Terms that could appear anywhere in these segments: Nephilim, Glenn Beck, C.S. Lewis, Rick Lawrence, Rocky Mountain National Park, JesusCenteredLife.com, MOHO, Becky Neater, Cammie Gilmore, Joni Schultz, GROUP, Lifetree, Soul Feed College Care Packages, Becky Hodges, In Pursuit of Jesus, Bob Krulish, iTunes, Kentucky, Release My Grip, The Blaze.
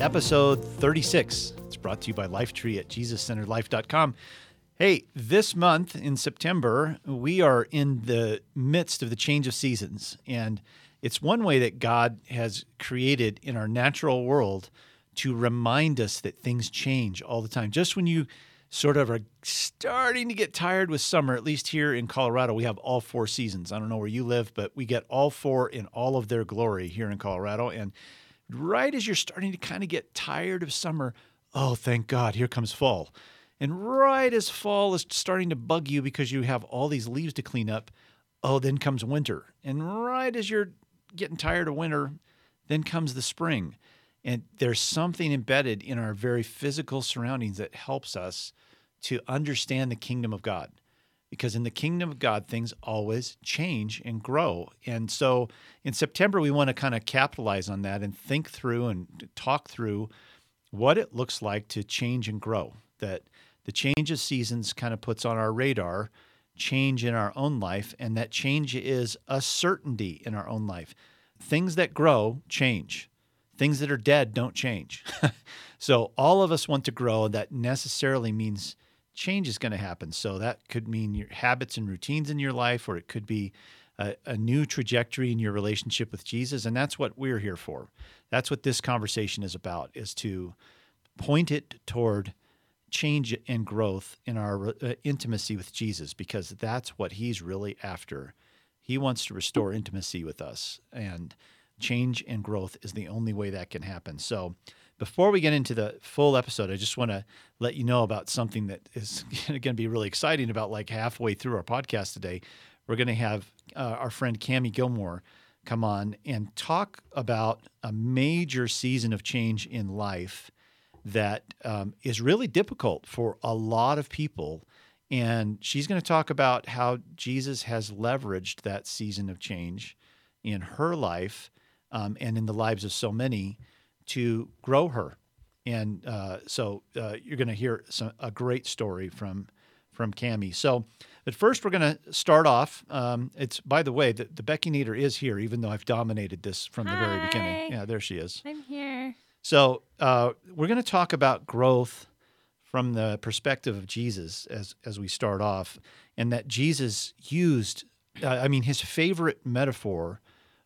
Episode 36. It's brought to you by Lifetree at JesusCenteredLife.com. Hey, this month in September, we are in the midst of the change of seasons. And it's one way that God has created in our natural world to remind us that things change all the time. Just when you sort of are starting to get tired with summer, at least here in Colorado, we have all four seasons. I don't know where you live, but we get all four in all of their glory here in Colorado. And right as you're starting to kind of get tired of summer, oh, thank God, here comes fall. And right as fall is starting to bug you because you have all these leaves to clean up, oh, then comes winter. And right as you're getting tired of winter, then comes the spring. And there's something embedded in our very physical surroundings that helps us to understand the kingdom of God. Because in the kingdom of God, things always change and grow. And so in September, we want to kind of capitalize on that and think through and talk through what it looks like to change and grow. That the change of seasons kind of puts on our radar change in our own life, and that change is a certainty in our own life. Things that grow change. Things that are dead don't change. So all of us want to grow, and that necessarily means change is going to happen. So that could mean your habits and routines in your life, or it could be a new trajectory in your relationship with Jesus, and that's what we're here for. That's what this conversation is about, is to point it toward change and growth in our intimacy with Jesus, because that's what he's really after. He wants to restore intimacy with us, and change and growth is the only way that can happen. So before we get into the full episode, I just want to let you know about something that is going to be really exciting. About like halfway through our podcast today, we're going to have our friend Cammie Gilmore come on and talk about a major season of change in life that is really difficult for a lot of people. And she's going to talk about how Jesus has leveraged that season of change in her life and in the lives of so many to grow her. And so you're going to hear a great story from Cammie. So but first we're going to start off. It's, by the way, the Becky Neater is here, even though I've dominated this from the very beginning. Yeah, there she is. I'm here. So we're going to talk about growth from the perspective of Jesus as we start off, and that Jesus used, his favorite metaphor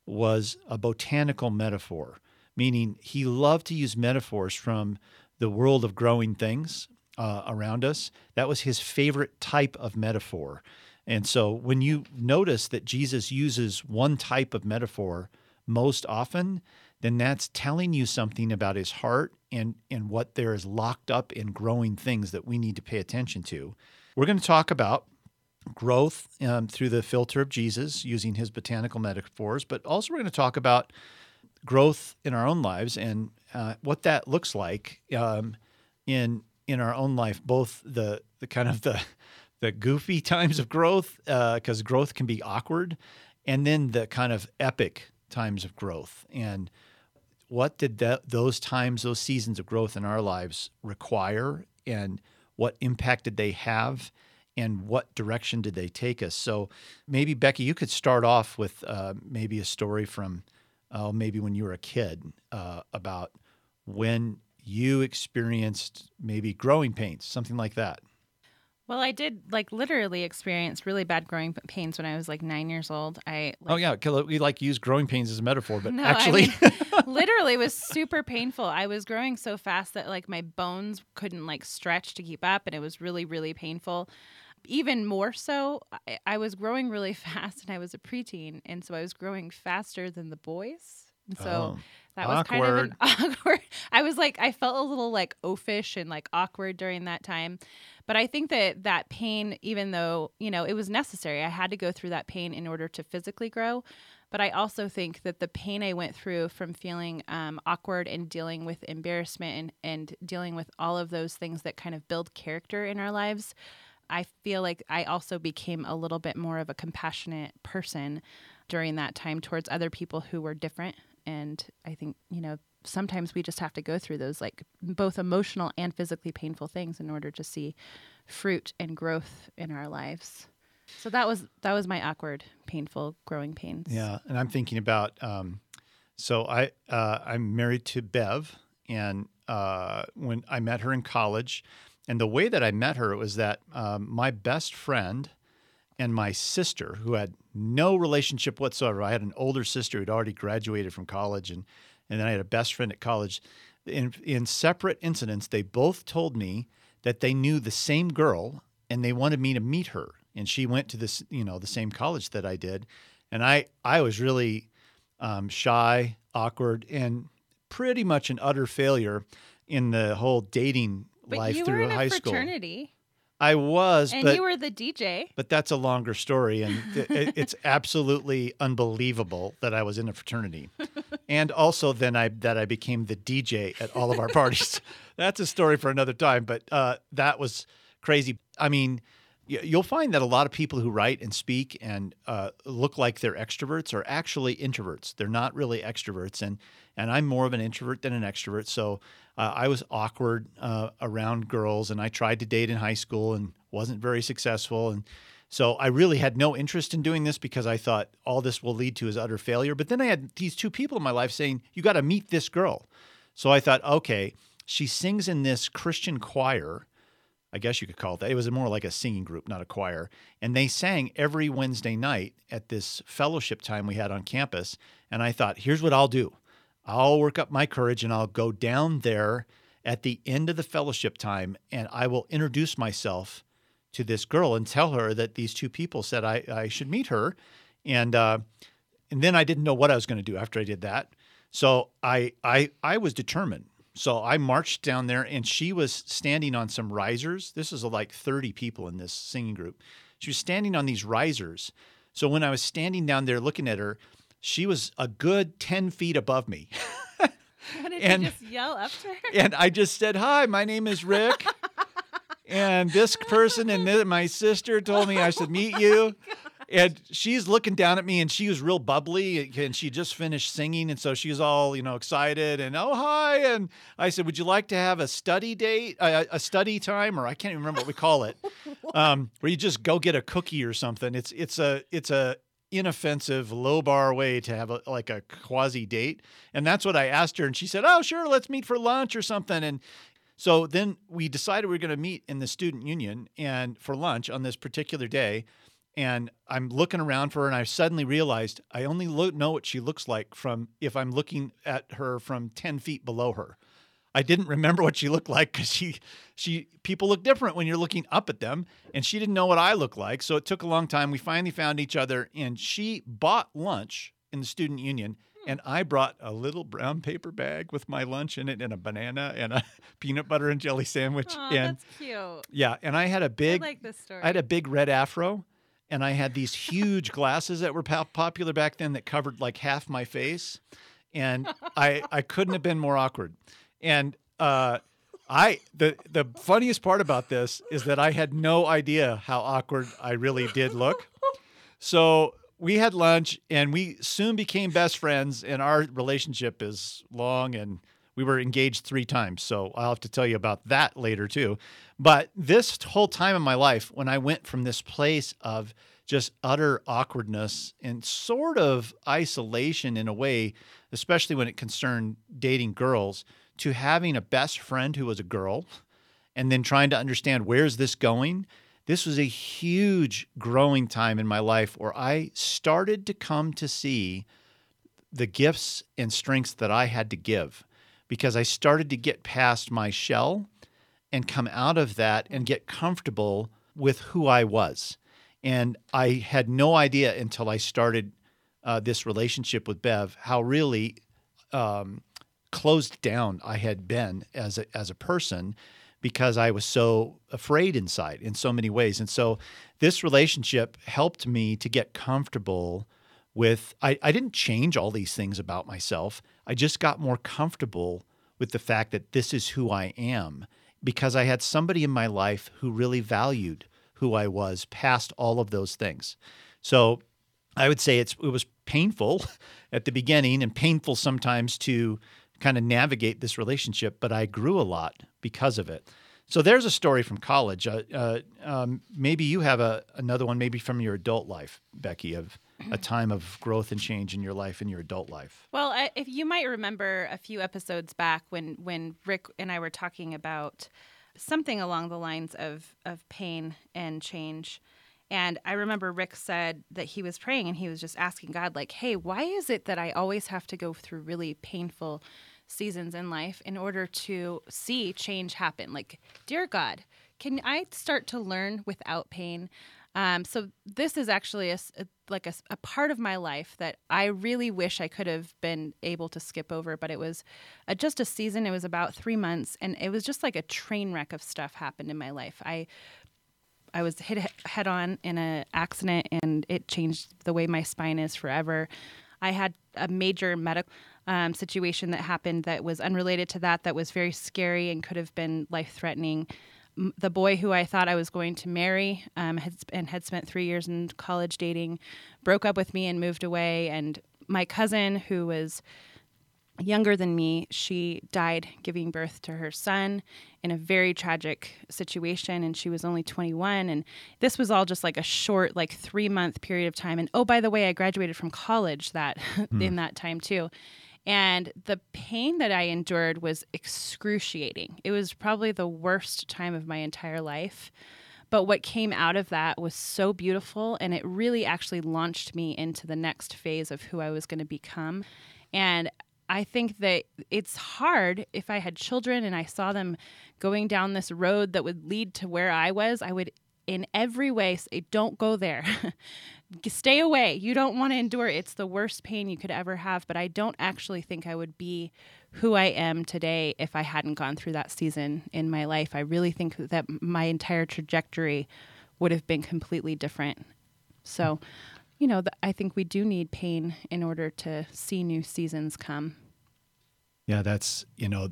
was a botanical metaphor, meaning he loved to use metaphors from the world of growing things around us. That was his favorite type of metaphor. And so when you notice that Jesus uses one type of metaphor most often, then that's telling you something about his heart and what there is locked up in growing things that we need to pay attention to. We're going to talk about growth through the filter of Jesus using his botanical metaphors, but also we're going to talk about growth in our own lives and what that looks like in our own life, both the kind of the goofy times of growth, because growth can be awkward, and then the kind of epic times of growth. And what did those seasons of growth in our lives require, and what impact did they have, and what direction did they take us? So maybe, Becky, you could start off with maybe a story from maybe when you were a kid about when you experienced maybe growing pains, something like that. Well, I did literally experience really bad growing pains when I was 9 years old. We use growing pains as a metaphor, but no, actually, literally was super painful. I was growing so fast that my bones couldn't stretch to keep up, and it was really, really painful. Even more so, I was growing really fast, and I was a preteen, and so I was growing faster than the boys. And so that was awkward. Kind of an awkward. I was I felt a little oafish and awkward during that time. But I think that pain, even though, it was necessary, I had to go through that pain in order to physically grow. But I also think that the pain I went through from feeling awkward and dealing with embarrassment and dealing with all of those things that kind of build character in our lives, I feel like I also became a little bit more of a compassionate person during that time towards other people who were different. And I think, you know, sometimes we just have to go through those like both emotional and physically painful things in order to see fruit and growth in our lives. So that was my awkward, painful, growing pains. Yeah, and I'm thinking about I'm married to Bev, and when I met her in college, and the way that I met her was that my best friend and my sister, who had no relationship whatsoever, I had an older sister who'd already graduated from college, and then I had a best friend at college. In separate incidents, they both told me that they knew the same girl and they wanted me to meet her. And she went to this, you know, the same college that I did. And I was really shy, awkward, and pretty much an utter failure in the whole dating life through high school. But you were in a fraternity. I was. And you were the DJ. But that's a longer story. And it's absolutely unbelievable that I was in a fraternity. And also then I became the DJ at all of our parties. That's a story for another time. But that was crazy. I mean, you'll find that a lot of people who write and speak and look like they're extroverts are actually introverts. They're not really extroverts, and I'm more of an introvert than an extrovert. So I was awkward around girls, and I tried to date in high school and wasn't very successful. And so I really had no interest in doing this because I thought all this will lead to is utter failure. But then I had these two people in my life saying, you got to meet this girl. So I thought, okay, she sings in this Christian choir, I guess you could call it that. It was more like a singing group, not a choir. And they sang every Wednesday night at this fellowship time we had on campus. And I thought, here's what I'll do. I'll work up my courage and I'll go down there at the end of the fellowship time and I will introduce myself to this girl and tell her that these two people said I should meet her. And then I didn't know what I was going to do after I did that. So I was determined. So I marched down there, and she was standing on some risers. This is like 30 people in this singing group. She was standing on these risers. So when I was standing down there looking at her, she was a good 10 feet above me. Did you just yell up to her? And I just said, hi, my name is Rick. And this person and my sister told me I should meet you. And she's looking down at me, and she was real bubbly, and she just finished singing, and so she was all, you know, excited, and oh, hi, and I said, would you like to have a study date, a study time, or I can't even remember what we call it, where you just go get a cookie or something. It's a inoffensive, low-bar way to have a quasi-date, and that's what I asked her, and she said, oh, sure, let's meet for lunch or something, and so then we decided we were going to meet in the student union and for lunch on this particular day. And I'm looking around for her, and I suddenly realized I only know what she looks like from if I'm looking at her from 10 feet below her. I didn't remember what she looked like because people look different when you're looking up at them, and she didn't know what I looked like. So it took a long time. We finally found each other, and she bought lunch in the student union, and I brought a little brown paper bag with my lunch in it and a banana and a peanut butter and jelly sandwich. Aww, and that's cute. Yeah, and I had a big red afro. And I had these huge glasses that were popular back then that covered like half my face. And I couldn't have been more awkward. And the funniest part about this is that I had no idea how awkward I really did look. So we had lunch and we soon became best friends. And our relationship is long, and we were engaged 3 times. So I'll have to tell you about that later too. But this whole time in my life, when I went from this place of just utter awkwardness and sort of isolation in a way, especially when it concerned dating girls, to having a best friend who was a girl and then trying to understand where's this going, this was a huge growing time in my life where I started to come to see the gifts and strengths that I had to give. Because I started to get past my shell and come out of that and get comfortable with who I was. And I had no idea until I started this relationship with Bev how really closed down I had been as a person because I was so afraid inside in so many ways. And so this relationship helped me to get comfortable with, I didn't change all these things about myself. I just got more comfortable with the fact that this is who I am, because I had somebody in my life who really valued who I was past all of those things. So I would say it was painful at the beginning, and painful sometimes to kind of navigate this relationship, but I grew a lot because of it. So there's a story from college. Maybe you have another one, maybe from your adult life, Becky, of a time of growth and change in your life, in your adult life. Well, if you might remember a few episodes back when Rick and I were talking about something along the lines of pain and change. And I remember Rick said that he was praying and he was just asking God, like, hey, why is it that I always have to go through really painful seasons in life in order to see change happen? Like, dear God, can I start to learn without pain? So this is actually a part of my life that I really wish I could have been able to skip over, but it was just a season. It was about 3 months, and it was just like a train wreck of stuff happened in my life. I was hit head on in an accident, and it changed the way my spine is forever. I had a major medical situation that happened that was unrelated to that was very scary and could have been life-threatening. The boy who I thought I was going to marry had spent 3 years in college dating, broke up with me and moved away. And my cousin, who was younger than me, she died giving birth to her son in a very tragic situation, and she was only 21. And this was all just like a short, 3-month period of time. And oh, by the way, I graduated from college in that time too. And the pain that I endured was excruciating. It was probably the worst time of my entire life. But what came out of that was so beautiful, and it really actually launched me into the next phase of who I was going to become. And I think that it's hard. If I had children and I saw them going down this road that would lead to where I was, I would in every way say, don't go there. Stay away. You don't want to endure it. It's the worst pain you could ever have. But I don't actually think I would be who I am today if I hadn't gone through that season in my life. I really think that my entire trajectory would have been completely different. So, you know, I think we do need pain in order to see new seasons come. Yeah, that's, you know,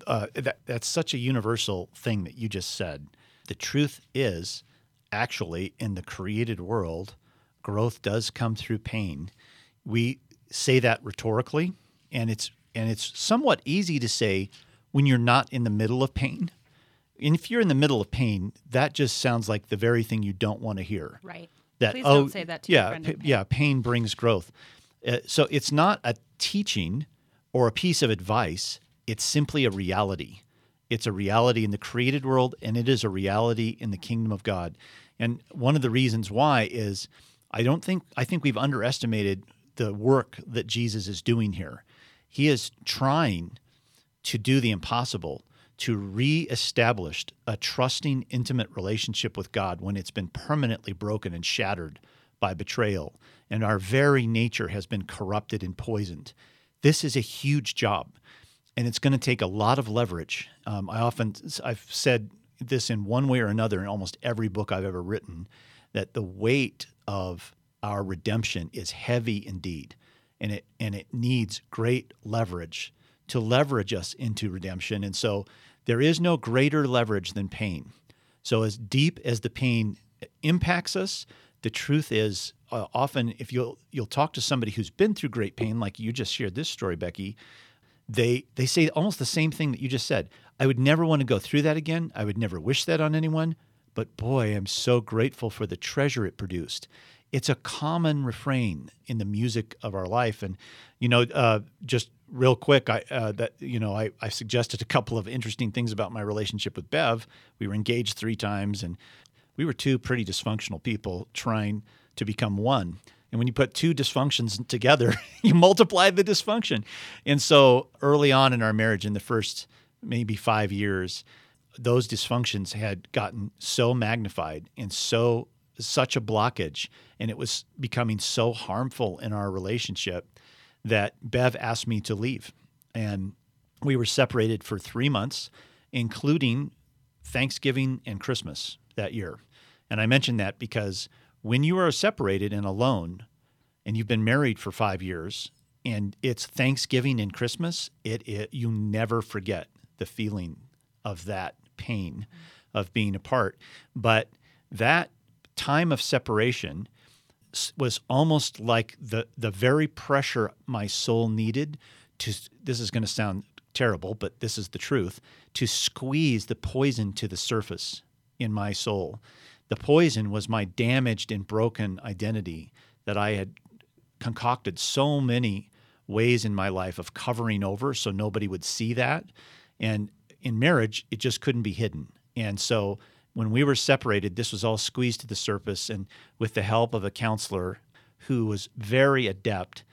that's such a universal thing that you just said. The truth is, actually, in the created world, growth does come through pain. We say that rhetorically, and it's somewhat easy to say when you're not in the middle of pain. And if you're in the middle of pain, that just sounds like the very thing you don't want to hear. Right. That, please don't say that to your friend. Yeah, pain brings growth. So it's not a teaching or a piece of advice. It's simply a reality. It's a reality in the created world, and it is a reality in the kingdom of God. And one of the reasons why is I think we've underestimated the work that Jesus is doing here. He is trying to do the impossible, to reestablish a trusting, intimate relationship with God when it's been permanently broken and shattered by betrayal, and our very nature has been corrupted and poisoned. This is a huge job, and it's going to take a lot of leverage. I've said this in one way or another in almost every book I've ever written, that the weight of our redemption is heavy indeed, and it needs great leverage to leverage us into redemption. And so there is no greater leverage than pain. So as deep as the pain impacts us, the truth is often if you'll talk to somebody who's been through great pain, like you just shared this story, Becky, they say almost the same thing that you just said. I would never want to go through that again. I would never wish that on anyone. But boy, I'm so grateful for the treasure it produced. It's a common refrain in the music of our life. And, you know, just real quick, I suggested a couple of interesting things about my relationship with Bev. We were engaged 3 times, and we were 2 pretty dysfunctional people trying to become one. And when you put 2 dysfunctions together, you multiply the dysfunction. And so early on in our marriage, in the first maybe 5 years, those dysfunctions had gotten so magnified and such a blockage, and it was becoming so harmful in our relationship that Bev asked me to leave. And we were separated for 3 months, including Thanksgiving and Christmas that year. And I mention that because when you are separated and alone, and you've been married for 5 years, and it's Thanksgiving and Christmas, you never forget the feeling of that pain of being apart. But that time of separation was almost like the very pressure my soul needed to, this is going to sound terrible, but this is the truth, to squeeze the poison to the surface in my soul. The poison was my damaged and broken identity that I had concocted so many ways in my life of covering over so nobody would see that. And in marriage, it just couldn't be hidden. And so when we were separated, this was all squeezed to the surface, and with the help of a counselor who was very adept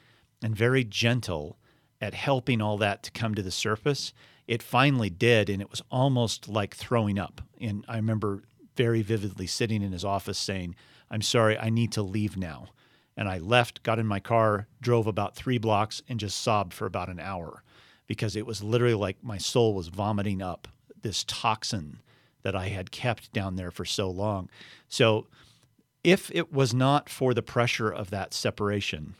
and very gentle at helping all that to come to the surface, it finally did, and it was almost like throwing up. And I remember very vividly sitting in his office saying, "I'm sorry, I need to leave now." And I left, got in my car, drove about 3 blocks, and just sobbed for about an hour because it was literally like my soul was vomiting up this toxin that I had kept down there for so long. So if it was not for the pressure of that separation,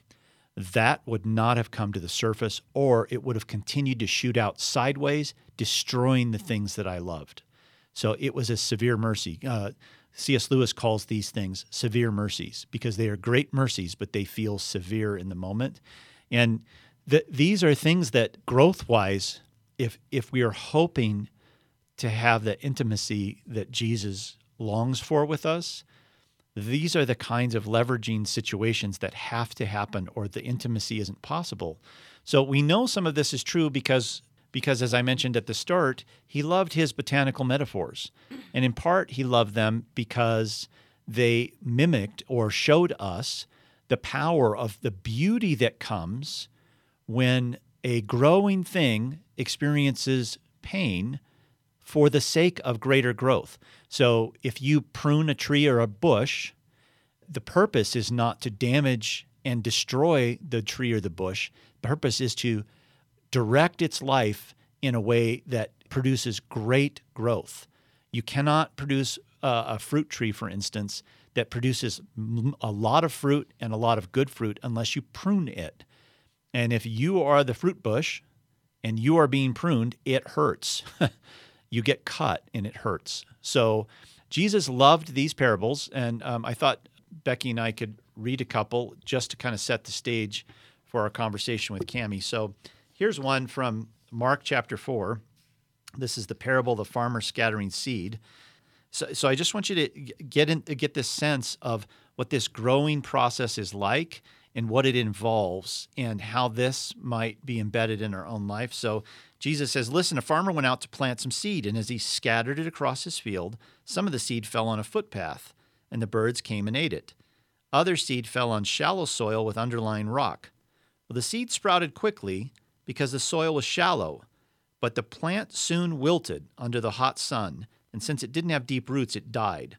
that would not have come to the surface, or it would have continued to shoot out sideways, destroying the things that I loved. So it was a severe mercy. C.S. Lewis calls these things severe mercies because they are great mercies, but they feel severe in the moment. And these are things that growth-wise, if we are hoping to have the intimacy that Jesus longs for with us, these are the kinds of leveraging situations that have to happen or the intimacy isn't possible. So we know some of this is true because as I mentioned at the start, he loved his botanical metaphors. And in part, he loved them because they mimicked or showed us the power of the beauty that comes when a growing thing experiences pain for the sake of greater growth. So if you prune a tree or a bush, the purpose is not to damage and destroy the tree or the bush. The purpose is to direct its life in a way that produces great growth. You cannot produce a fruit tree, for instance, that produces a lot of fruit and a lot of good fruit unless you prune it. And if you are the fruit bush and you are being pruned, it hurts. You get cut and it hurts. So Jesus loved these parables, and I thought Becky and I could read a couple just to kind of set the stage for our conversation with Cammie. So here's one from Mark chapter 4. This is the parable of the farmer scattering seed. So I just want you to get this sense of what this growing process is like and what it involves and how this might be embedded in our own life. So Jesus says, "Listen, a farmer went out to plant some seed, and as he scattered it across his field, some of the seed fell on a footpath, and the birds came and ate it. Other seed fell on shallow soil with underlying rock. Well, the seed sprouted quickly because the soil was shallow, but the plant soon wilted under the hot sun, and since it didn't have deep roots, it died.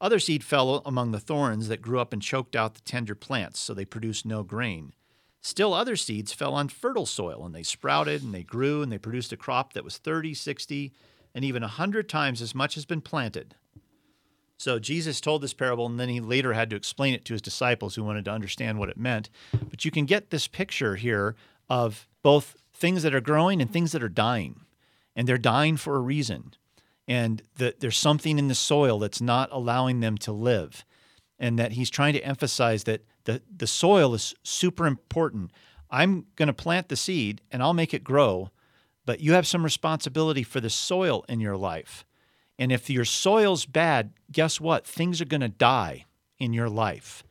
Other seed fell among the thorns that grew up and choked out the tender plants, so they produced no grain. Still other seeds fell on fertile soil, and they sprouted, and they grew, and they produced a crop that was 30, 60, and even 100 times as much has been planted." So Jesus told this parable, and then he later had to explain it to his disciples who wanted to understand what it meant. But you can get this picture here of both things that are growing and things that are dying, and they're dying for a reason. And that there's something in the soil that's not allowing them to live, and that he's trying to emphasize that the soil is super important. I'm going to plant the seed, and I'll make it grow, but you have some responsibility for the soil in your life. And if your soil's bad, guess what? Things are going to die in your life.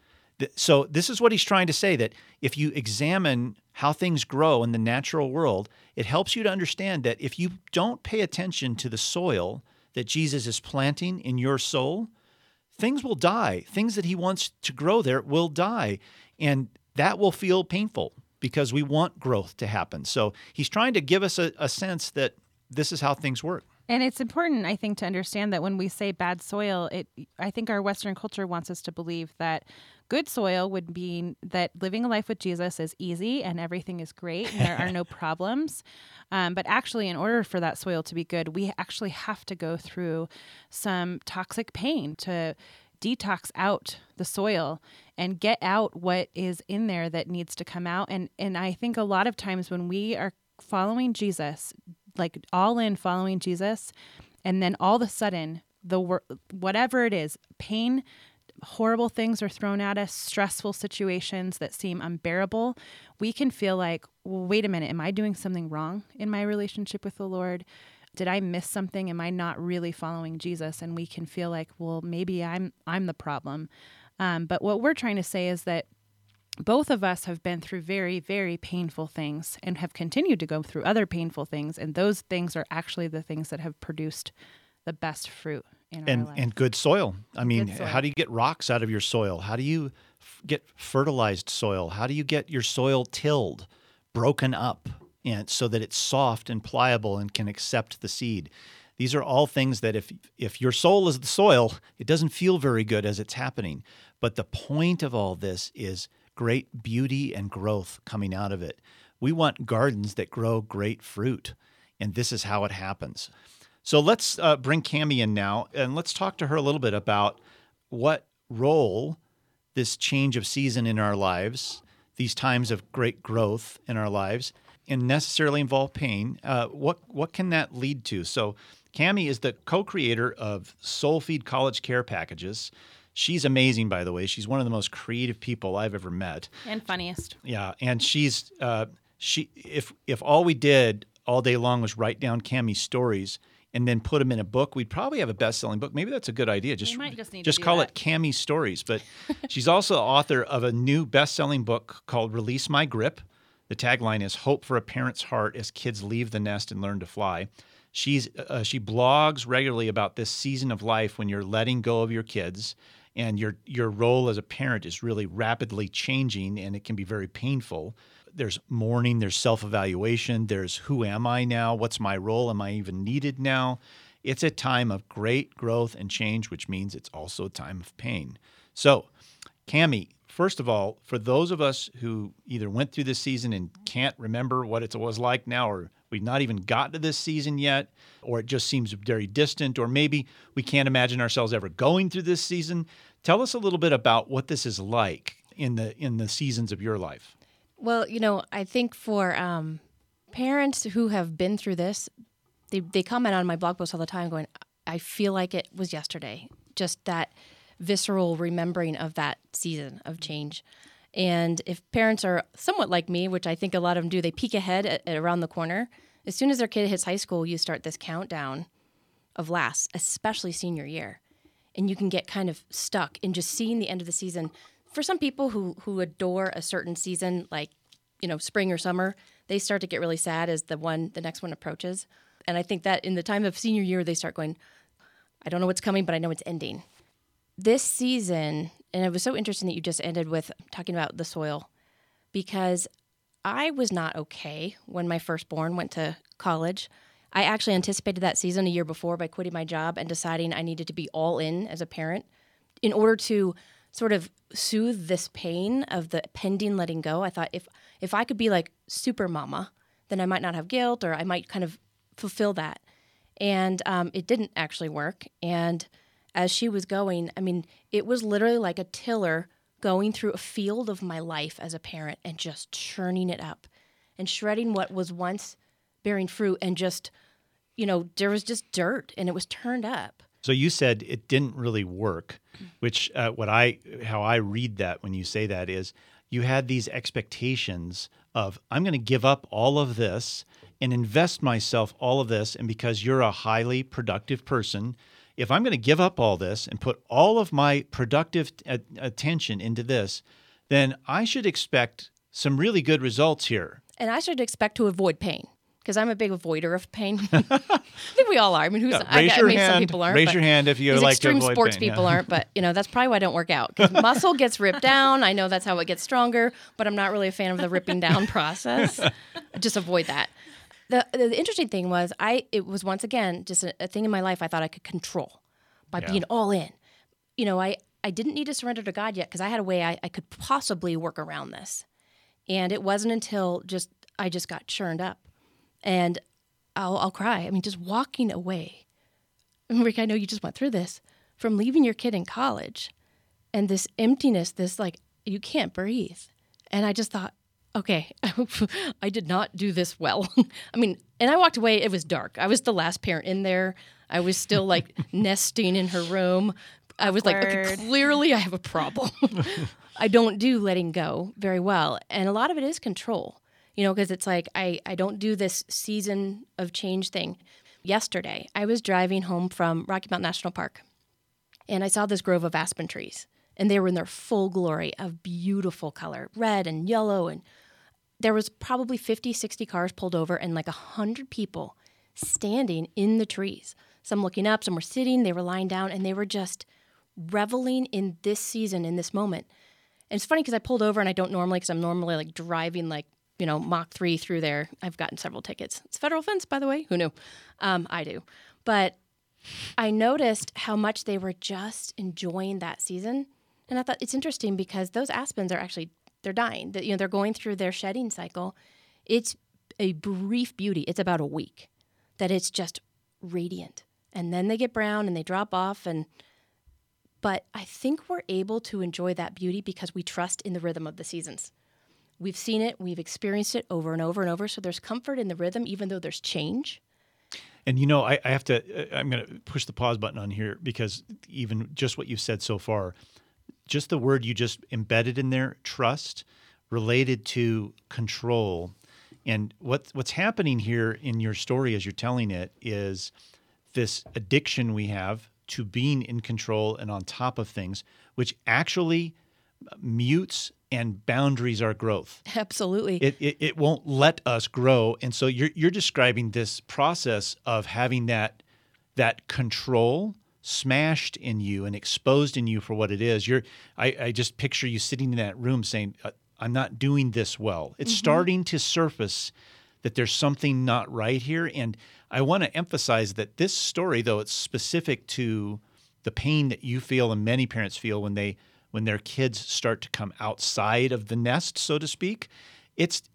So this is what he's trying to say, that if you examine how things grow in the natural world, it helps you to understand that if you don't pay attention to the soil that Jesus is planting in your soul, things will die. Things that he wants to grow there will die, and that will feel painful because we want growth to happen. So he's trying to give us a sense that this is how things work. And it's important, I think, to understand that when we say bad soil, I think our Western culture wants us to believe that good soil would mean that living a life with Jesus is easy and everything is great and there are no problems. But actually, in order for that soil to be good, we actually have to go through some toxic pain to detox out the soil and get out what is in there that needs to come out. And I think a lot of times when we are following Jesus, like all in following Jesus, and then all of a sudden, whatever it is, pain, horrible things are thrown at us, stressful situations that seem unbearable, we can feel like, well, wait a minute, am I doing something wrong in my relationship with the Lord? Did I miss something? Am I not really following Jesus? And we can feel like, well, maybe I'm the problem. But what we're trying to say is that both of us have been through very, very painful things and have continued to go through other painful things. And those things are actually the things that have produced the best fruit in our life. And good soil. I mean, how do you get rocks out of your soil? How do you get fertilized soil? How do you get your soil tilled, broken up, and so that it's soft and pliable and can accept the seed? These are all things that if your soul is the soil, it doesn't feel very good as it's happening. But the point of all this is great beauty and growth coming out of it. We want gardens that grow great fruit, and this is how it happens. So let's bring Cammie in now, and let's talk to her a little bit about what role this change of season in our lives, these times of great growth in our lives, and necessarily involve pain. What can that lead to? So Cammie is the co-creator of Soul Feed College Care Packages. She's amazing, by the way. She's one of the most creative people I've ever met, and funniest. Yeah, and she's if all we did all day long was write down Cammie's stories and then put them in a book, we'd probably have a best-selling book. Maybe that's a good idea. Just call it Cammie Stories. But she's also author of a new best-selling book called Release My Grip. The tagline is "Hope for a Parent's Heart as Kids Leave the Nest and Learn to Fly." She blogs regularly about this season of life when you're letting go of your kids, and your role as a parent is really rapidly changing, and it can be very painful. There's mourning, there's self-evaluation, there's who am I now, what's my role, am I even needed now? It's a time of great growth and change, which means it's also a time of pain. So, Cammie, first of all, for those of us who either went through this season and can't remember what it was like now, or we've not even got to this season yet, or it just seems very distant, or maybe we can't imagine ourselves ever going through this season, tell us a little bit about what this is like in the seasons of your life. Well, you know, I think for parents who have been through this, they comment on my blog posts all the time going, I feel like it was yesterday, just that visceral remembering of that season of change. And if parents are somewhat like me, which I think a lot of them do, they peek ahead at around the corner. As soon as their kid hits high school, you start this countdown of lasts, especially senior year. And you can get kind of stuck in just seeing the end of the season. For some people who adore a certain season, like, you know, spring or summer, they start to get really sad as the next one approaches. And I think that in the time of senior year, they start going, I don't know what's coming, but I know it's ending. This season, and it was so interesting that you just ended with talking about the soil, because I was not okay when my firstborn went to college. I actually anticipated that season a year before by quitting my job and deciding I needed to be all in as a parent in order to sort of soothe this pain of the pending letting go. I thought if I could be like super mama, then I might not have guilt, or I might kind of fulfill that. And it didn't actually work. And as she was going, I mean, it was literally like a tiller going through a field of my life as a parent and just churning it up and shredding what was once bearing fruit, and just, you know, there was just dirt and it was turned up. So you said it didn't really work, which how I read that when you say that is you had these expectations of, I'm going to give up all of this and invest myself all of this, and because you're a highly productive person, if I'm going to give up all this and put all of my productive attention into this, then I should expect some really good results here. And I should expect to avoid pain, because I'm a big avoider of pain. I think we all are. I mean, some people aren't. Raise your hand if you like to avoid pain. Extreme sports people aren't, but you know that's probably why I don't work out. Because muscle gets ripped down. I know that's how it gets stronger, but I'm not really a fan of the ripping down process. Just avoid that. The interesting thing was, it was once again just a thing in my life I thought I could control by being all in. You know, I didn't need to surrender to God yet, because I had a way I could possibly work around this. And it wasn't until I just got churned up. And I'll cry. I mean, just walking away. Rick, I know you just went through this. from leaving your kid in college and this emptiness, this like, you can't breathe. And I just thought, okay, I did not do this well. I mean, and I walked away. It was dark. I was the last parent in there. I was still like nesting in her room. I was like, okay, clearly I have a problem. I don't do letting go very well. And a lot of it is control, you know, because it's like I don't do this season of change thing. Yesterday, I was driving home from Rocky Mountain National Park, and I saw this grove of aspen trees, and they were in their full glory of beautiful color, red and yellow. And there was probably 50, 60 cars pulled over and like 100 people standing in the trees. Some looking up, some were sitting, they were lying down, and they were just reveling in this season, in this moment. And it's funny because I pulled over, and I don't normally, because I'm normally like driving like, you know, Mach 3 through there. I've gotten several tickets. It's a federal offense, by the way. Who knew? I do. But I noticed how much they were just enjoying that season. And I thought it's interesting because those aspens are actually, they're dying. You know, they're going through their shedding cycle. It's a brief beauty. It's about a week that it's just radiant. And then they get brown and they drop off. But I think we're able to enjoy that beauty because we trust in the rhythm of the seasons. We've seen it. We've experienced it over and over and over. So there's comfort in the rhythm, even though there's change. And, you know, I have to, I'm going to push the pause button on here because even just what you've said so far, just the word you just embedded in there, trust, related to control. And what's happening here in your story as you're telling it is this addiction we have to being in control and on top of things, which actually mutes and boundaries our growth. Absolutely. It won't let us grow. And so you're describing this process of having that control smashed in you and exposed in you for what it is. I just picture you sitting in that room saying, I'm not doing this well. It's starting to surface that there's something not right here. And I want to emphasize that this story, though it's specific to the pain that you feel and many parents feel when their kids start to come outside of the nest, so to speak,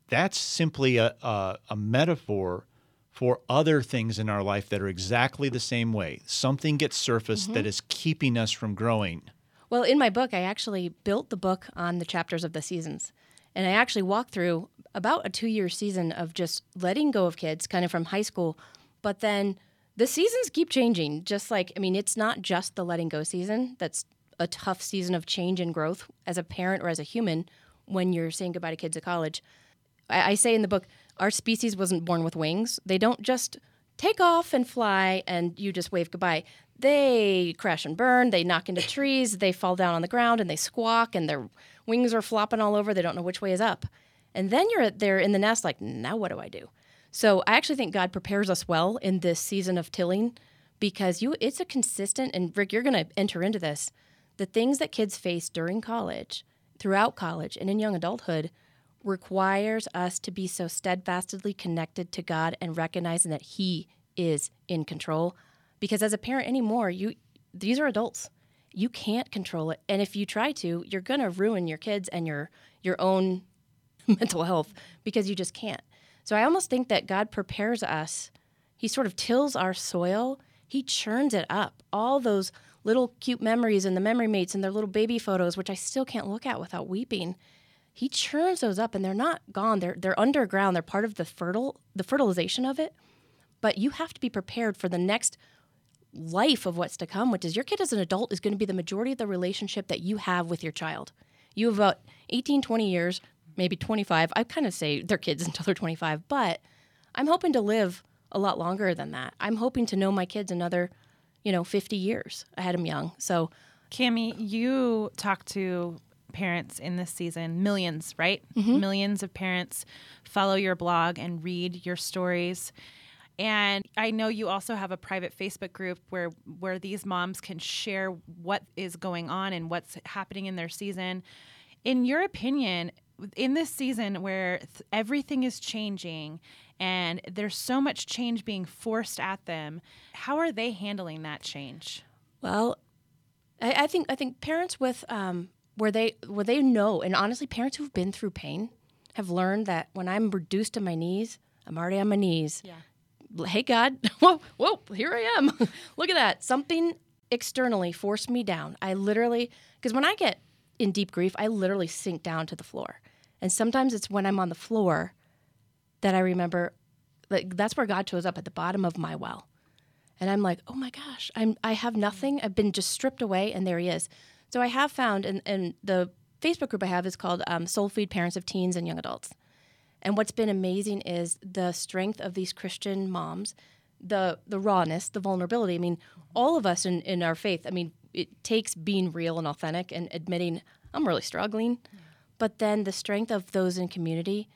that's simply a metaphor for other things in our life that are exactly the same way. Something gets surfaced that is keeping us from growing. Well, in my book, I actually built the book on the chapters of the seasons. And I actually walked through about a 2-year season of just letting go of kids, kind of from high school. But then the seasons keep changing. Just like, I mean, it's not just the letting go season that's a tough season of change and growth as a parent or as a human when you're saying goodbye to kids at college. I say in the book, our species wasn't born with wings. They don't just take off and fly and you just wave goodbye. They crash and burn. They knock into trees. They fall down on the ground and they squawk and their wings are flopping all over. They don't know which way is up. And then you're there in the nest like, now what do I do? So I actually think God prepares us well in this season of tilling because it's a consistent, and Rick, you're going to enter into this, the things that kids face during college, throughout college, and in young adulthood requires us to be so steadfastly connected to God and recognizing that He is in control. Because as a parent anymore, these are adults. You can't control it. And if you try to, you're going to ruin your kids and your own mental health because you just can't. So I almost think that God prepares us. He sort of tills our soil. He churns it up. All those little cute memories and the memory mates and their little baby photos, which I still can't look at without weeping. He churns those up and they're not gone. They're underground. They're part of the fertilization of it. But you have to be prepared for the next life of what's to come, which is your kid as an adult is going to be the majority of the relationship that you have with your child. You have about 18, 20 years, maybe 25. I kind of say they're kids until they're 25, but I'm hoping to live a lot longer than that. I'm hoping to know my kids another 50 years. I had them young. So, Cammie, you talk to parents in this season, millions, right? Mm-hmm. Millions of parents follow your blog and read your stories. And I know you also have a private Facebook group where these moms can share what is going on and what's happening in their season. In your opinion, in this season where everything is changing and there's so much change being forced at them, how are they handling that change? Well, I think parents with where they know, and honestly, parents who've been through pain have learned that when I'm reduced to my knees, I'm already on my knees. Yeah. Hey, God, whoa, here I am. Look at that. Something externally forced me down. I literally, because when I get in deep grief, I literally sink down to the floor. And sometimes it's when I'm on the floor that I remember, like, that's where God shows up, at the bottom of my well. And I'm like, oh my gosh, I have nothing. I've been just stripped away, and there he is. So I have found, and the Facebook group I have is called Soul Feed Parents of Teens and Young Adults. And what's been amazing is the strength of these Christian moms, the rawness, the vulnerability. I mean, all of us in our faith, I mean, it takes being real and authentic and admitting, I'm really struggling. Yeah. But then the strength of those in community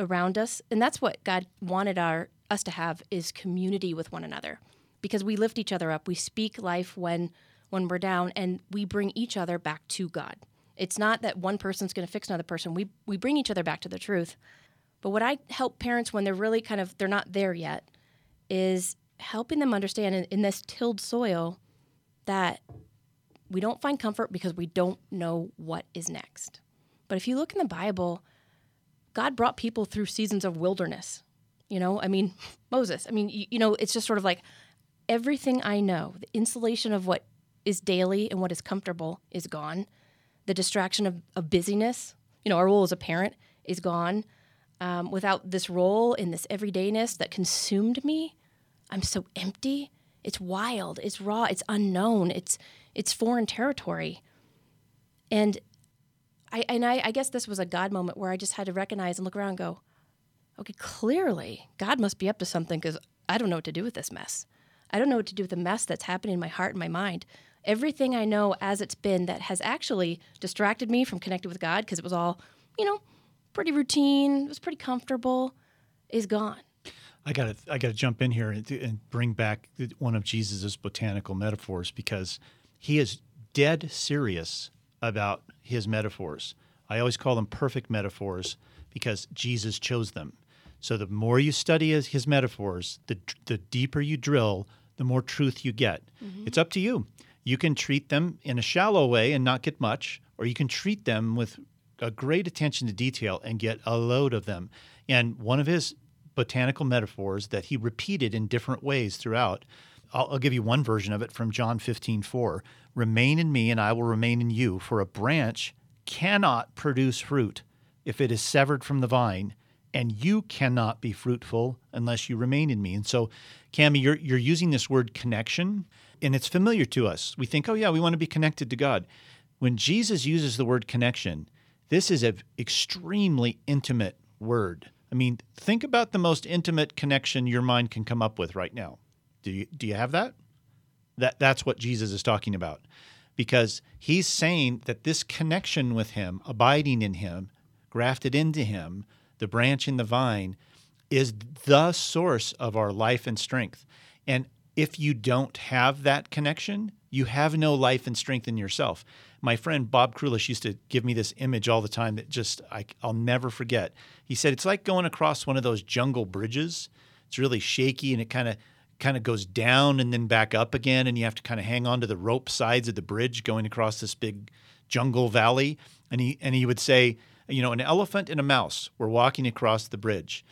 around us, and that's what God wanted us to have, is community with one another. Because we lift each other up. We speak life when we're down, and we bring each other back to God. It's not that one person's going to fix another person. We bring each other back to the truth. But what I help parents when they're really kind of, they're not there yet, is helping them understand in this tilled soil that we don't find comfort because we don't know what is next. But if you look in the Bible, God brought people through seasons of wilderness. You know, I mean, Moses. I mean, you know, it's just sort of like, everything I know, the insulation of what is daily and what is comfortable is gone. The distraction of busyness, you know, our role as a parent is gone. Without this role in this everydayness that consumed me, I'm so empty. It's wild. It's raw. It's unknown. It's foreign territory. And I guess this was a God moment where I just had to recognize and look around and go, okay, clearly God must be up to something, because I don't know what to do with this mess. I don't know what to do with the mess that's happening in my heart and my mind. Everything I know as it's been that has actually distracted me from connecting with God, because it was all, you know, pretty routine, it was pretty comfortable, is gone. I gotta jump in here and bring back one of Jesus' botanical metaphors, because he is dead serious about his metaphors. I always call them perfect metaphors because Jesus chose them. So the more you study his metaphors, the deeper you drill, the more truth you get. Mm-hmm. It's up to you. You can treat them in a shallow way and not get much, or you can treat them with a great attention to detail and get a load of them. And one of his botanical metaphors that he repeated in different ways throughout, I'll give you one version of it from John 15:4. Remain in me and I will remain in you, for a branch cannot produce fruit if it is severed from the vine, and you cannot be fruitful unless you remain in me. And so, Cammie, you're using this word connection, and it's familiar to us. We think, oh yeah, we want to be connected to God. When Jesus uses the word connection, this is an extremely intimate word. I mean, think about the most intimate connection your mind can come up with right now. Do you have that? That's what Jesus is talking about, because he's saying that this connection with him, abiding in him, grafted into him, the branch in the vine, is the source of our life and strength. And if you don't have that connection, you have no life and strength in yourself. My friend Bob Krulish used to give me this image all the time that just I'll never forget. He said, it's like going across one of those jungle bridges. It's really shaky, and it kind of goes down and then back up again, and you have to kind of hang on to the rope sides of the bridge going across this big jungle valley. And he would say, you know, an elephant and a mouse were walking across the bridge,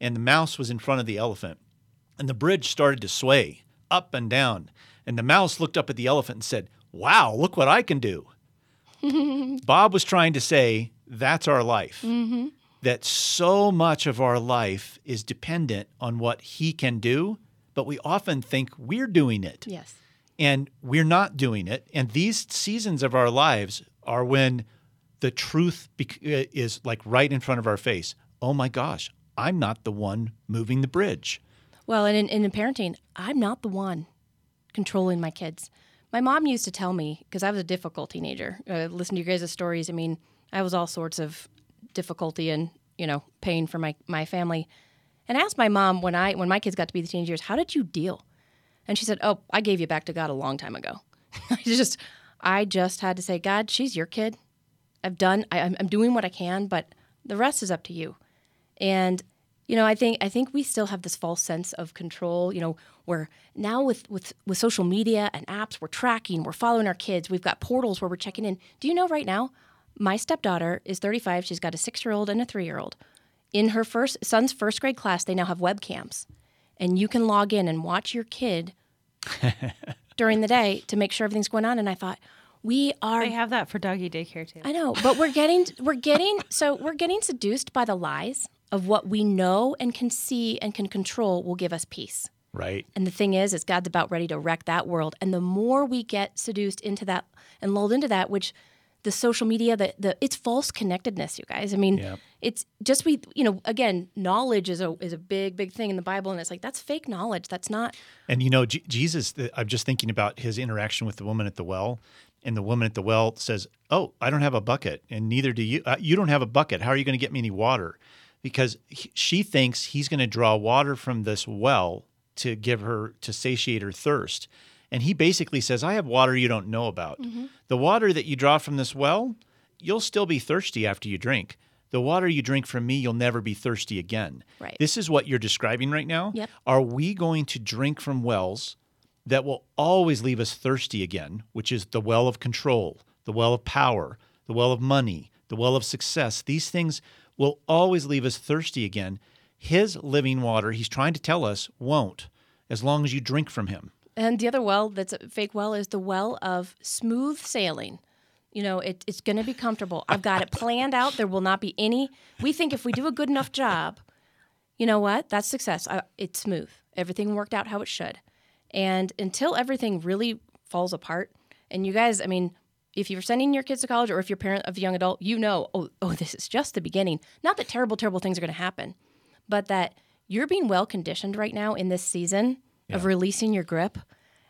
and the mouse was in front of the elephant, and the bridge started to sway up and down, and the mouse looked up at the elephant and said, wow, look what I can do. Bob was trying to say, that's our life, mm-hmm. that so much of our life is dependent on what he can do, but we often think we're doing it. Yes. And we're not doing it, and these seasons of our lives are when the truth is like right in front of our face. Oh my gosh, I'm not the one moving the bridge. Well, and in parenting, I'm not the one controlling my kids. My mom used to tell me, because I was a difficult teenager, listen to your guys' stories. I mean, I was all sorts of difficulty and, you know, pain for my family. And I asked my mom when my kids got to be the teenage years, how did you deal? And she said, oh, I gave you back to God a long time ago. I just had to say, God, she's your kid. I'm doing what I can, but the rest is up to you. And, you know, I think we still have this false sense of control. You know, we're now with social media and apps, we're tracking, we're following our kids. We've got portals where we're checking in. Do you know right now, my stepdaughter is 35. She's got a 6-year-old and a 3-year-old. In her son's first grade class, they now have webcams. And you can log in and watch your kid during the day to make sure everything's going on. And I thought, we are. They have that for doggy daycare too. I know, but we're getting seduced by the lies of what we know and can see and can control will give us peace. Right. And the thing is God's about ready to wreck that world. And the more we get seduced into that and lulled into that, which the social media, it's false connectedness, you guys. I mean, yeah. It's just again, knowledge is a big thing in the Bible, and it's like that's fake knowledge. That's not. And Jesus, I'm just thinking about his interaction with the woman at the well, and the woman at the well says, "Oh, I don't have a bucket, and neither do you. You don't have a bucket. How are you going to get me any water?" Because she thinks he's going to draw water from this well to satiate her thirst. And he basically says, I have water you don't know about. Mm-hmm. The water that you draw from this well, you'll still be thirsty after you drink. The water you drink from me, you'll never be thirsty again. Right. This is what you're describing right now. Yep. Are we going to drink from wells that will always leave us thirsty again, which is the well of control, the well of power, the well of money, the well of success? These things will always leave us thirsty again. His living water, he's trying to tell us, won't, as long as you drink from him. And the other well that's a fake well is the well of smooth sailing. It's going to be comfortable. I've got it planned out. There will not be any. We think if we do a good enough job, you know what? That's success. It's smooth. Everything worked out how it should. And until everything really falls apart, and you guys, I mean, if you're sending your kids to college or if you're a parent of a young adult, this is just the beginning. Not that terrible, terrible things are going to happen, but that you're being well conditioned right now in this season. Yeah. Of releasing your grip.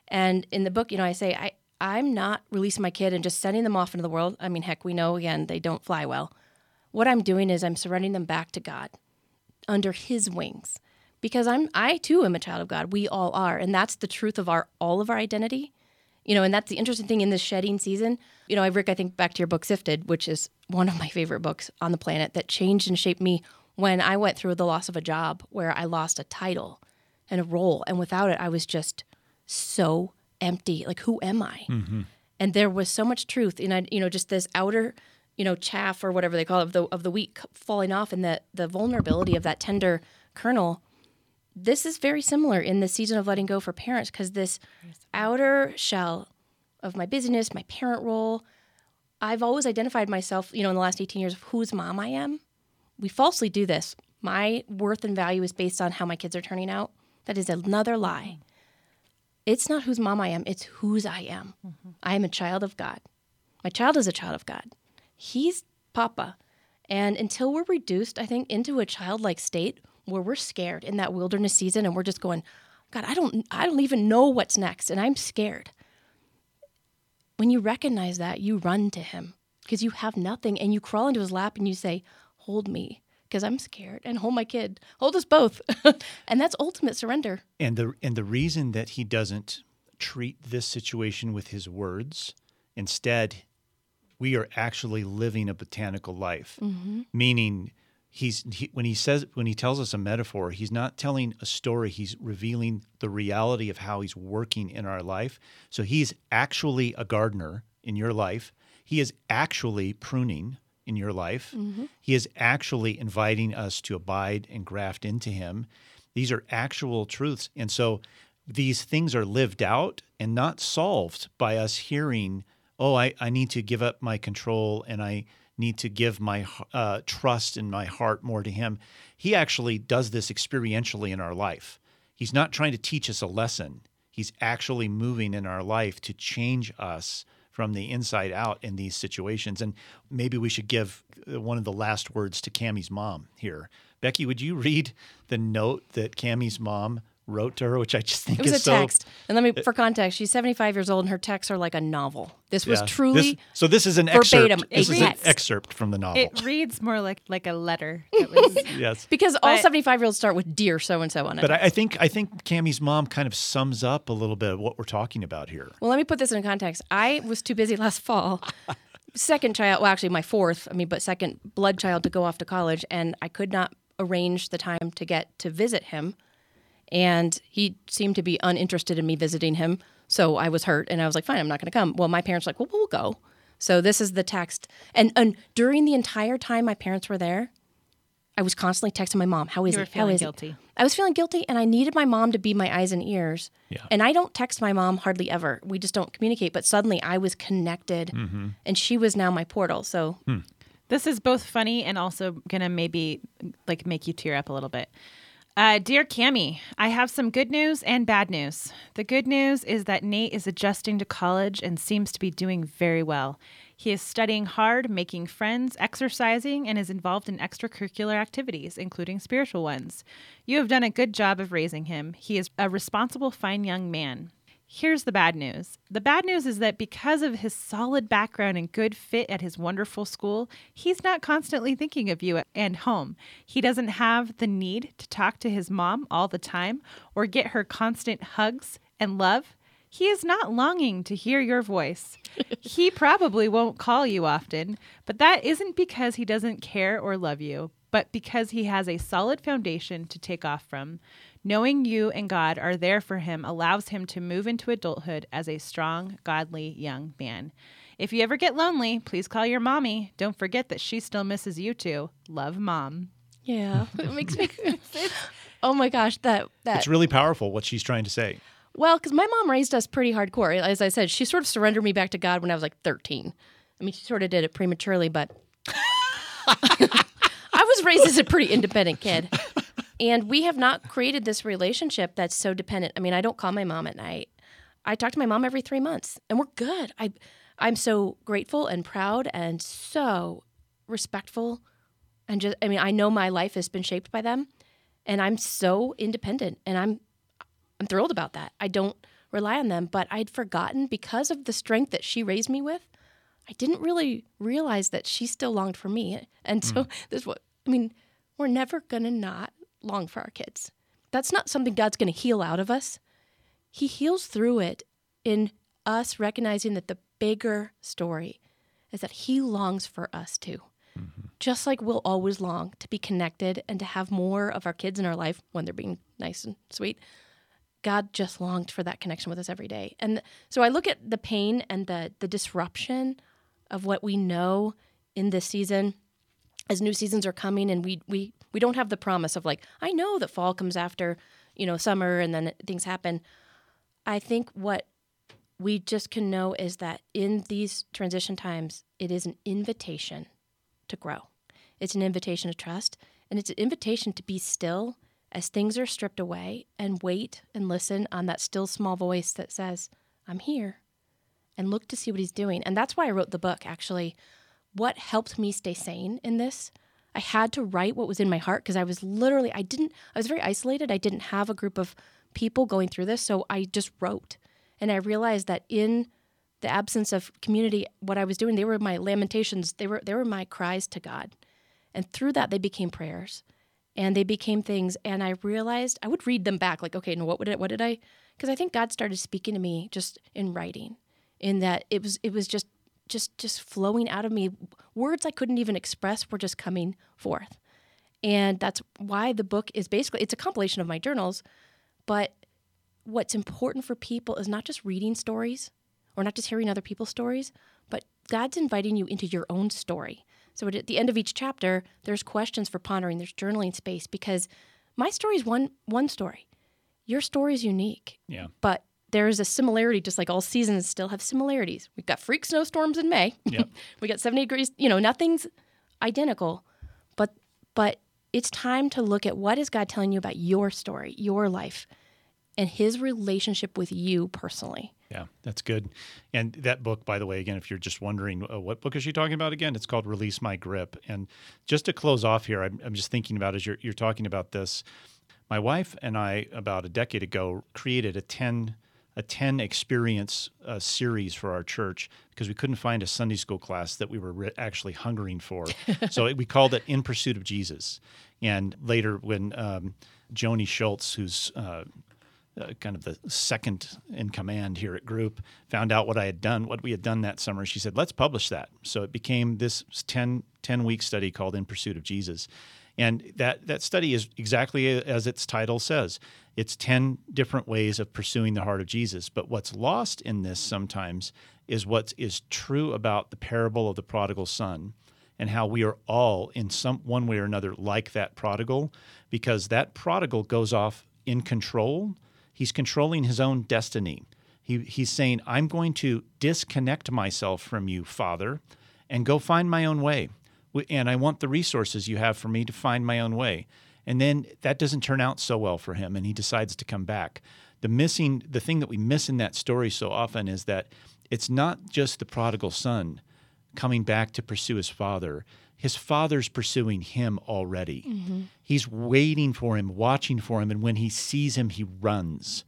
And in the book, I say, I'm not releasing my kid and just sending them off into the world. I mean, heck, we know, again, they don't fly well. What I'm doing is I'm surrendering them back to God under his wings, because I too am a child of God. We all are. And that's the truth of all of our identity. And that's the interesting thing in this shedding season. Rick, I think back to your book, Sifted, which is one of my favorite books on the planet, that changed and shaped me when I went through the loss of a job where I lost a title and a role. And without it, I was just so empty. Like, who am I? Mm-hmm. And there was so much truth in, just this outer, chaff or whatever they call it of the wheat falling off, and the vulnerability of that tender kernel. This is very similar in the season of letting go for parents, because this outer shell of my busyness, my parent role, I've always identified myself, in the last 18 years of whose mom I am. We falsely do this. My worth and value is based on how my kids are turning out. That is another lie. It's not whose mom I am, it's whose I am. Mm-hmm. I am a child of God. My child is a child of God. He's Papa. And until we're reduced, I think, into a childlike state where we're scared in that wilderness season and we're just going, God, I don't even know what's next, and I'm scared. When you recognize that, you run to him because you have nothing, and you crawl into his lap and you say, hold me, because I'm scared, and hold my kid, hold us both. And that's ultimate surrender. And the reason that he doesn't treat this situation with his words, instead, we are actually living a botanical life. Mm-hmm. Meaning, when he tells us a metaphor, he's not telling a story, he's revealing the reality of how he's working in our life. So he's actually a gardener in your life. He is actually pruning in your life. Mm-hmm. He is actually inviting us to abide and graft into him. These are actual truths. And so these things are lived out and not solved by us hearing, I need to give up my control and I need to give my trust in my heart more to him. He actually does this experientially in our life. He's not trying to teach us a lesson. He's actually moving in our life to change us from the inside out in these situations. And maybe we should give one of the last words to Cammie's mom here. Becky, would you read the note that Cammie's mom wrote to her, which I just think is so... It was a text. And for context, she's 75 years old, and her texts are like a novel. This was truly this is an verbatim. Excerpt. This is an excerpt from the novel. It reads more like a letter. At least. Yes. Because all 75-year-olds start with dear so-and-so on it. But I think Cammie's mom kind of sums up a little bit of what we're talking about here. Well, let me put this in context. I was too busy last fall. Second child, well, actually my fourth, but second blood child to go off to college, and I could not arrange the time to get to visit him. And he seemed to be uninterested in me visiting him, so I was hurt, and I was like, fine, I'm not going to come. Well, my parents were like, well, we'll go. So this is the text. And during the entire time my parents were there, I was constantly texting my mom, how is it? You were feeling guilty. I was feeling guilty, and I needed my mom to be my eyes and ears. Yeah. And I don't text my mom hardly ever. We just don't communicate. But suddenly I was connected, mm-hmm. and she was now my portal. So this is both funny and also going to maybe like make you tear up a little bit. Dear Cammie, I have some good news and bad news. The good news is that Nate is adjusting to college and seems to be doing very well. He is studying hard, making friends, exercising, and is involved in extracurricular activities, including spiritual ones. You have done a good job of raising him. He is a responsible, fine young man. Here's the bad news. The bad news is that because of his solid background and good fit at his wonderful school, he's not constantly thinking of you and home. He doesn't have the need to talk to his mom all the time or get her constant hugs and love. He is not longing to hear your voice. He probably won't call you often, but that isn't because he doesn't care or love you, but because he has a solid foundation to take off from. Knowing you and God are there for him allows him to move into adulthood as a strong, godly young man. If you ever get lonely, please call your mommy. Don't forget that she still misses you too. Love, Mom. Yeah, it makes me... Oh my gosh, that... It's really powerful what she's trying to say. Well, because my mom raised us pretty hardcore. As I said, she sort of surrendered me back to God when I was like 13. I mean, she sort of did it prematurely, but... I was raised as a pretty independent kid. And we have not created this relationship that's so dependent. I mean, I don't call my mom at night. I talk to my mom every 3 months, and we're good. I'm so grateful and proud and so respectful. And just, I mean, I know my life has been shaped by them, and I'm so independent, and I'm thrilled about that. I don't rely on them, but I'd forgotten because of the strength that she raised me with. I didn't really realize that she still longed for me. And so we're never going to not long for our kids. That's not something God's going to heal out of us. He heals through it in us recognizing that the bigger story is that he longs for us too. Mm-hmm. Just like we'll always long to be connected and to have more of our kids in our life when they're being nice and sweet. God just longed for that connection with us every day. And so I look at the pain and the disruption of what we know in this season as new seasons are coming, and we don't have the promise of like, I know that fall comes after, summer and then things happen. I think what we just can know is that in these transition times, it is an invitation to grow. It's an invitation to trust, and it's an invitation to be still as things are stripped away, and wait and listen on that still small voice that says, I'm here, and look to see what he's doing. And that's why I wrote the book, actually. What helped me stay sane in this? I had to write what was in my heart because I was literally, I was very isolated. I didn't have a group of people going through this, so I just wrote. And I realized that in the absence of community, what I was doing, they were my lamentations. They were my cries to God. And through that, they became prayers. And they became things, and I realized I would read them back, like, okay, what did I? Because I think God started speaking to me just in writing, in that it was just flowing out of me. Words I couldn't even express were just coming forth, and that's why the book is basically it's a compilation of my journals. But what's important for people is not just reading stories or not just hearing other people's stories, but God's inviting you into your own story. So at the end of each chapter, there's questions for pondering, there's journaling space, because my story is one story. Your story is unique. Yeah. But there is a similarity, just like all seasons still have similarities. We've got freak snowstorms in May. Yep. We got 70 degrees, nothing's identical. But it's time to look at what is God telling you about your story, your life, and his relationship with you personally. Yeah, that's good. And that book, by the way, again, if you're just wondering what book is she talking about again, it's called Release My Grip. And just to close off here, I'm just thinking about as you're talking about this, my wife and I, about a decade ago, created a 10 experience series for our church because we couldn't find a Sunday school class that we were actually hungering for. So we called it In Pursuit of Jesus. And later when Joni Schultz, who's... kind of the second in command here at GROUP, found out what we had done that summer. She said, let's publish that. So it became this 10-week study called In Pursuit of Jesus. And that study is exactly as its title says. It's 10 different ways of pursuing the heart of Jesus. But what's lost in this sometimes is what is true about the parable of the prodigal son and how we are all in some one way or another like that prodigal, because that prodigal goes off in control. He's controlling his own destiny. He's saying, I'm going to disconnect myself from you, Father, and go find my own way. And I want the resources you have for me to find my own way. And then that doesn't turn out so well for him, and he decides to come back. The thing that we miss in that story so often is that it's not just the prodigal son coming back to pursue his father. His father's pursuing him already. Mm-hmm. He's waiting for him, watching for him, and when he sees him, he runs.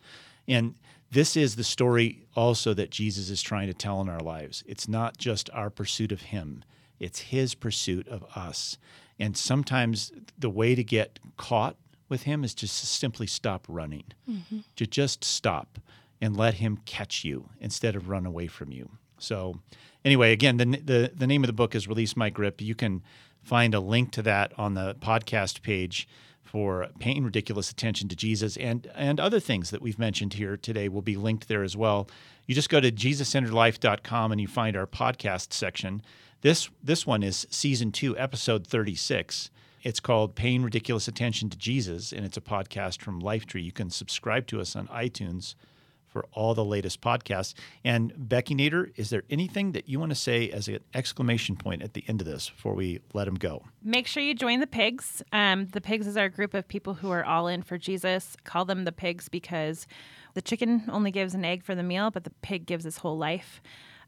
And this is the story also that Jesus is trying to tell in our lives. It's not just our pursuit of him. It's his pursuit of us. And sometimes the way to get caught with him is just to simply stop running, mm-hmm. to just stop and let him catch you instead of run away from you. So anyway, again, the name of the book is Release My Grip. You can find a link to that on the podcast page for Paying Ridiculous Attention to Jesus, and other things that we've mentioned here today will be linked there as well. You just go to JesusCenteredLife.com and you find our podcast section. This one is Season 2, Episode 36. It's called Paying Ridiculous Attention to Jesus, and it's a podcast from Lifetree. You can subscribe to us on iTunes for all the latest podcasts. And Becky Neater, is there anything that you want to say as an exclamation point at the end of this before we let them go? Make sure you join the Pigs. The Pigs is our group of people who are all in for Jesus. Call them the Pigs because the chicken only gives an egg for the meal, but the pig gives his whole life.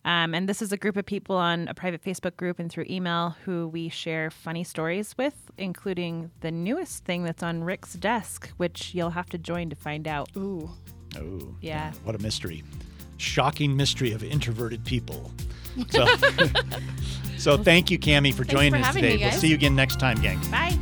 And this is a group of people on a private Facebook group and through email who we share funny stories with, including the newest thing that's on Rick's desk, which you'll have to join to find out. Ooh. Oh, yeah. What a mystery. Shocking mystery of introverted people. So thank you, Cammie, for joining us today. We'll see you again next time, gang. Bye.